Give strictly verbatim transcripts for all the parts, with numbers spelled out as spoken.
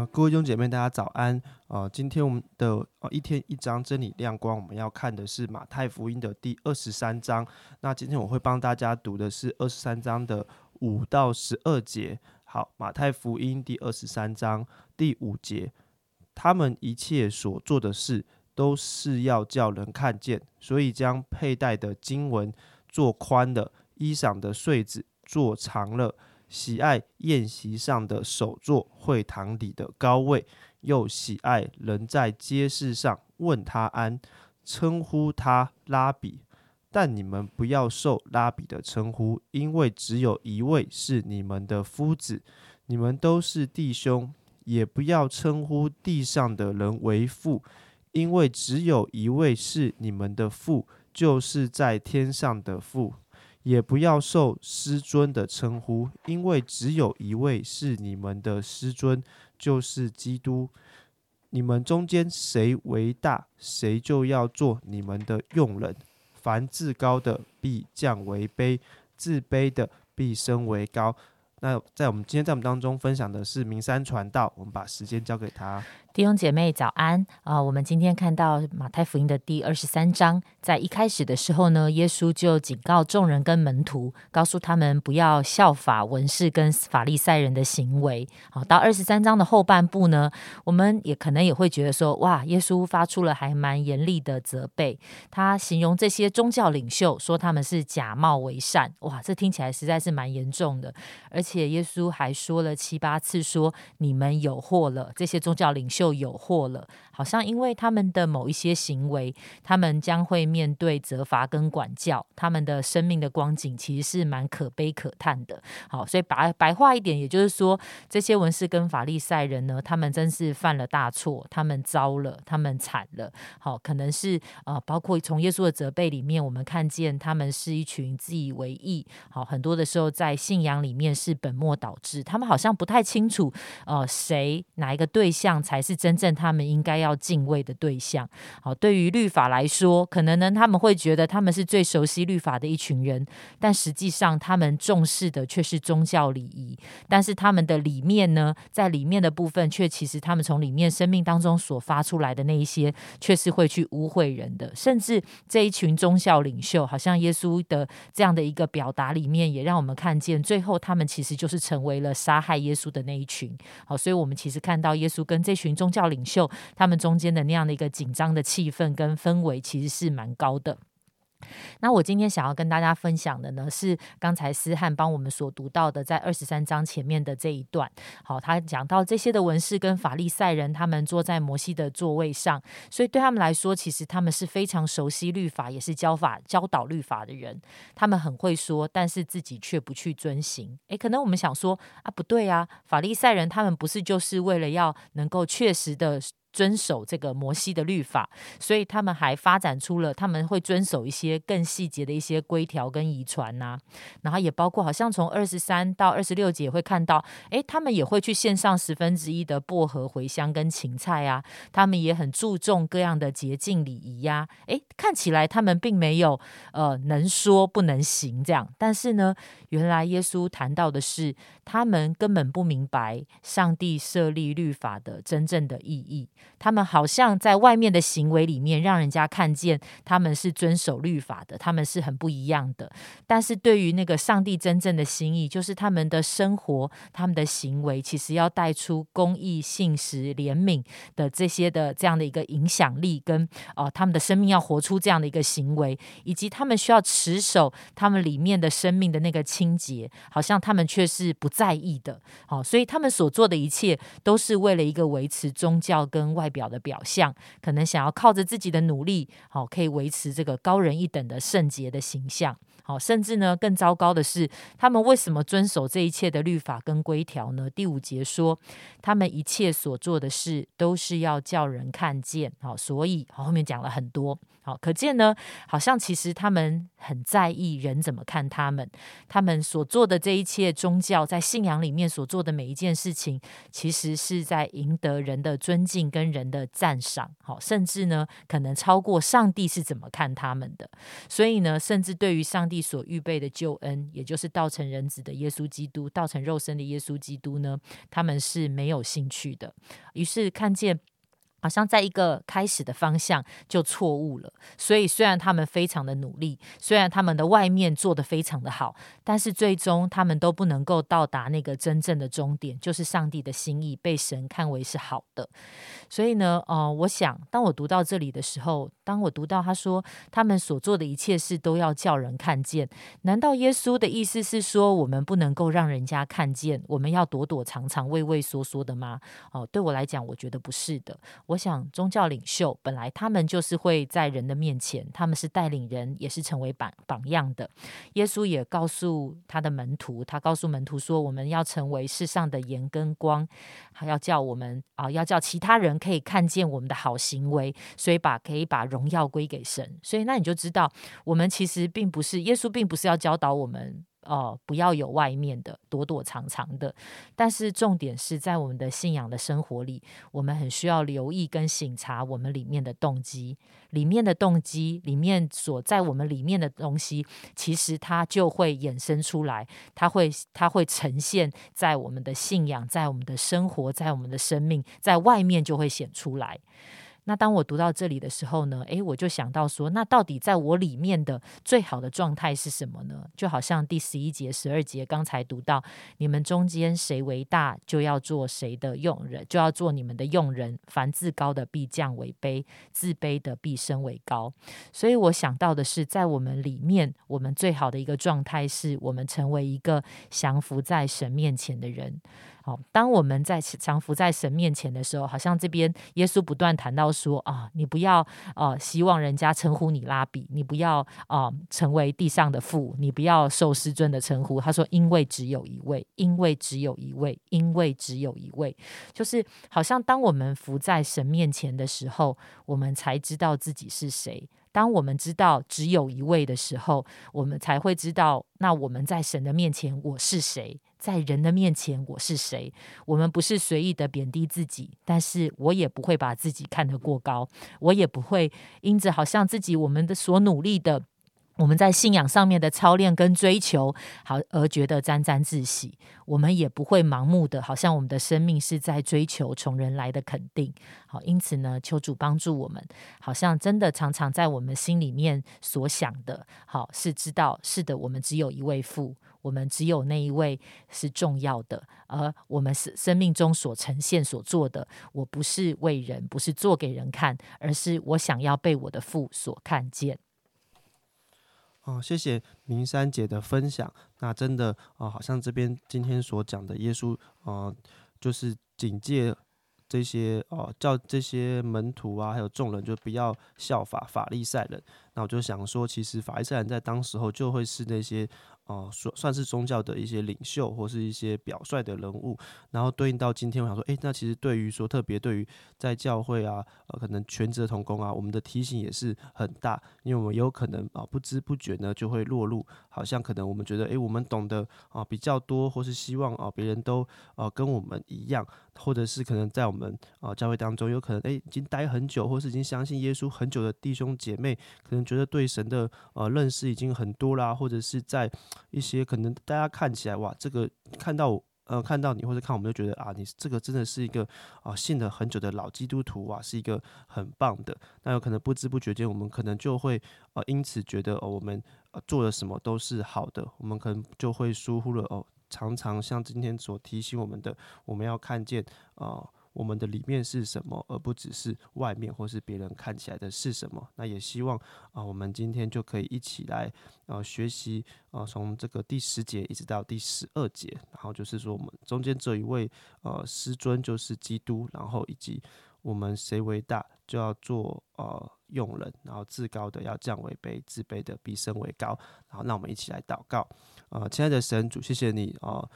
呃，各位弟兄姐妹，大家早安。呃，今天我们的、呃、一天一章真理亮光，我们要看的是马太福音的第二十三章。那今天我会帮大家读的是二十三章的五到十二节。好，马太福音第二十三章第五节，他们一切所做的事，都是要叫人看见，所以将佩戴的经文做宽了，衣裳的穗子做长了。喜爱宴席上的首座，会堂里的高位，又喜爱人在街市上问他安，称呼他拉比。但你们不要受拉比的称呼，因为只有一位是你们的夫子，你们都是弟兄。也不要称呼地上的人为父，因为只有一位是你们的父，就是在天上的父。也不要受师尊的称呼，因为只有一位是你们的师尊，就是基督。你们中间谁为大，谁就要做你们的用人。凡自高的必降为卑，自卑的必升为高。那在我们今天在我们当中分享的是明山传道，我们把时间交给他。弟兄姐妹早安、呃、我们今天看到马太福音的第二十三章，在一开始的时候呢，耶稣就警告众人跟门徒，告诉他们不要效法文士跟法利赛人的行为。好，到二十三章的后半部呢，我们也可能也会觉得说，哇，耶稣发出了还蛮严厉的责备，他形容这些宗教领袖说他们是假冒为善。哇，这听起来实在是蛮严重的，而且耶稣还说了七八次说你们有祸了，这些宗教领袖就有祸了，好像因为他们的某一些行为，他们将会面对责罚跟管教，他们的生命的光景其实是蛮可悲可叹的。好，所以白白话一点，也就是说，这些文士跟法利赛人呢，他们真是犯了大错，他们糟了，他们惨了。好，可能是、呃、包括从耶稣的责备里面，我们看见他们是一群自以为义，好，很多的时候在信仰里面是本末倒置，他们好像不太清楚，呃，谁哪一个对象才是。是真正他们应该要敬畏的对象。好，对于律法来说，可能呢他们会觉得他们是最熟悉律法的一群人，但实际上他们重视的却是宗教礼仪。但是他们的里面呢，在里面的部分，却其实他们从里面生命当中所发出来的那一些，却是会去污秽人的。甚至这一群宗教领袖，好像耶稣的这样的一个表达里面，也让我们看见，最后他们其实就是成为了杀害耶稣的那一群。好，所以我们其实看到耶稣跟这群宗教领袖他们中间的那样的一个紧张的气氛跟氛围其实是蛮高的。那我今天想要跟大家分享的呢，是刚才思翰帮我们所读到的在二十三章前面的这一段。好，他讲到这些的文士跟法利赛人，他们坐在摩西的座位上，所以对他们来说，其实他们是非常熟悉律法，也是教法教导律法的人，他们很会说，但是自己却不去遵行。诶，可能我们想说啊，不对啊，法利赛人他们不是就是为了要能够确实的遵守这个摩西的律法，所以他们还发展出了他们会遵守一些更细节的一些规条跟遗传啊，然后也包括好像从二十三到二十六节会看到，哎，他们也会去献上十分之一的薄荷、茴香跟芹菜啊，他们也很注重各样的洁净礼仪呀、啊。哎，看起来他们并没有呃能说不能行这样，但是呢，原来耶稣谈到的是他们根本不明白上帝设立律法的真正的意义。他们好像在外面的行为里面让人家看见他们是遵守律法的，他们是很不一样的，但是对于那个上帝真正的心意，就是他们的生活他们的行为其实要带出公义、信实、怜悯的这些的这样的一个影响力跟、呃、他们的生命要活出这样的一个行为，以及他们需要持守他们里面的生命的那个清洁，好像他们却是不在意的、哦、所以他们所做的一切都是为了一个维持宗教跟外表的表象，可能想要靠着自己的努力、哦、可以维持这个高人一等的圣洁的形象、哦、甚至呢更糟糕的是，他们为什么遵守这一切的律法跟规条呢？第五节说他们一切所做的事都是要叫人看见、哦、所以、哦、后面讲了很多、哦、可见呢好像其实他们很在意人怎么看他们，他们所做的这一切宗教在信仰里面所做的每一件事情，其实是在赢得人的尊敬跟跟人的赞赏，甚至呢可能超过上帝是怎么看他们的。所以呢，甚至对于上帝帝所预备的救恩，也就是道成人子的耶稣基督，道成肉身的耶稣基督呢，他们是没有兴趣的。于是看见好像在一个开始的方向就错误了，所以虽然他们非常的努力，虽然他们的外面做得非常的好，但是最终他们都不能够到达那个真正的终点，就是上帝的心意，被神看为是好的。所以呢、呃、我想当我读到这里的时候，当我读到他说他们所做的一切事都要叫人看见，难道耶稣的意思是说我们不能够让人家看见，我们要躲躲藏藏畏畏缩缩的吗、呃、对我来讲我觉得不是的。我想宗教领袖本来他们就是会在人的面前，他们是带领人，也是成为榜样的。耶稣也告诉他的门徒，他告诉门徒说我们要成为世上的盐跟光，还要叫我们、啊、要叫其他人可以看见我们的好行为，所以把可以把荣耀归给神。所以那你就知道我们其实并不是，耶稣并不是要教导我们哦、不要有外面的躲躲藏藏的，但是重点是在我们的信仰的生活里，我们很需要留意跟省察我们里面的动机，里面的动机里面所在我们里面的东西，其实它就会衍生出来，它会它会呈现在我们的信仰，在我们的生活，在我们的生命，在外面就会显出来。那当我读到这里的时候呢，诶，我就想到说，那到底在我里面的最好的状态是什么呢？就好像第十一节、十二节刚才读到，你们中间谁为大，就要做谁的用人，就要做你们的用人。凡自高的必降为卑，自卑的必升为高。所以我想到的是，在我们里面，我们最好的一个状态是我们成为一个降服在神面前的人。好，当我们在降服在神面前的时候，好像这边耶稣不断谈到说啊，你不要、呃、希望人家称呼你拉比，你不要、呃、成为地上的父，你不要受师尊的称呼。他说因为只有一位，因为只有一位，因为只有一位，就是好像当我们服在神面前的时候，我们才知道自己是谁。当我们知道只有一位的时候，我们才会知道，那我们在神的面前我是谁，在人的面前我是谁。我们不是随意的贬低自己，但是我也不会把自己看得过高，我也不会因着好像自己我们的所努力的，我们在信仰上面的操练跟追求好而觉得沾沾自喜。我们也不会盲目的好像我们的生命是在追求从人来的肯定。好，因此呢，求主帮助我们，好像真的常常在我们心里面所想的，好是知道，是的，我们只有一位父，我们只有那一位是重要的，而我们生命中所呈现所做的，我不是为人，不是做给人看，而是我想要被我的父所看见。哦、谢谢明山姐的分享。那真的、呃、好像这边今天所讲的耶稣、呃、就是警戒这些、呃、叫这些门徒啊还有众人就不要效法法利赛人。那我就想说，其实法利赛人在当时候就会是那些、呃、算是宗教的一些领袖或是一些表率的人物，然后对应到今天我想说，诶，那其实对于说特别对于在教会啊、呃、可能全职的同工啊，我们的提醒也是很大，因为我们有可能、呃、不知不觉呢就会落入好像可能我们觉得诶我们懂得、呃、比较多，或是希望、呃、别人都、呃、跟我们一样，或者是可能在我们、呃、教会当中有可能诶已经待很久，或是已经相信耶稣很久的弟兄姐妹，可能觉得对神的、呃、认识已经很多啦，或者是在一些可能大家看起来哇，这个看到我呃，看到你或者看我们就觉得啊，你这个真的是一个啊信了很久的老基督徒啊，是一个很棒的。那有可能不知不觉间，我们可能就会呃因此觉得哦，我们、呃、做了什么都是好的，我们可能就会疏忽了哦。常常像今天所提醒我们的，我们要看见啊。呃我们的里面是什么，而不只是外面或是别人看起来的是什么。那也希望、呃、我们今天就可以一起来、呃、学习、呃、从这个第十节一直到第十二节，然后就是说我们中间这一位、呃、师尊就是基督，然后以及我们谁为大就要做、呃、用人，然后自高的要降为卑，自卑的必升为高。然后让我们一起来祷告。呃、亲爱的神主，谢谢你呃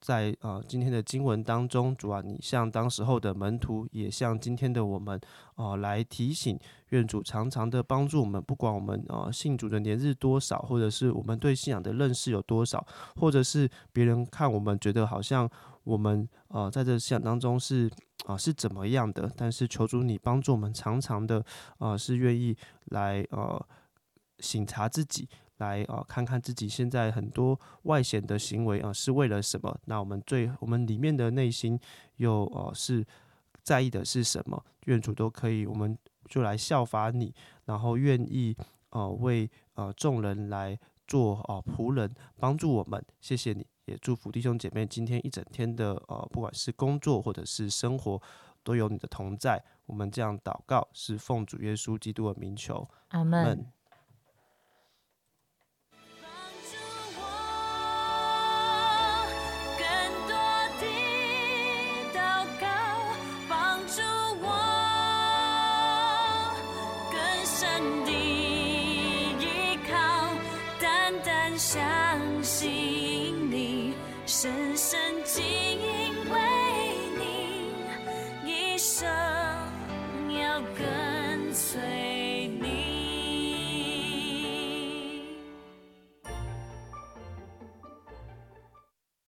在、呃、今天的经文当中，主啊，你向当时候的门徒，也向今天的我们、呃、来提醒，愿主常常的帮助我们，不管我们、呃、信主的年日多少，或者是我们对信仰的认识有多少，或者是别人看我们觉得好像我们、呃、在这信仰当中是、呃、是怎么样的，但是求主你帮助我们常常的、呃、是愿意来、呃、省察自己，来、呃、看看自己现在很多外显的行为、呃、是为了什么，那我们最我们里面的内心又、呃、是在意的是什么。愿主都可以我们就来效法你，然后愿意、呃、为、呃、众人来做、呃、仆人，帮助我们。谢谢你，也祝福弟兄姐妹今天一整天的、呃、不管是工作或者是生活都有你的同在。我们这样祷告是奉主耶稣基督的名求，阿们。深深记忆。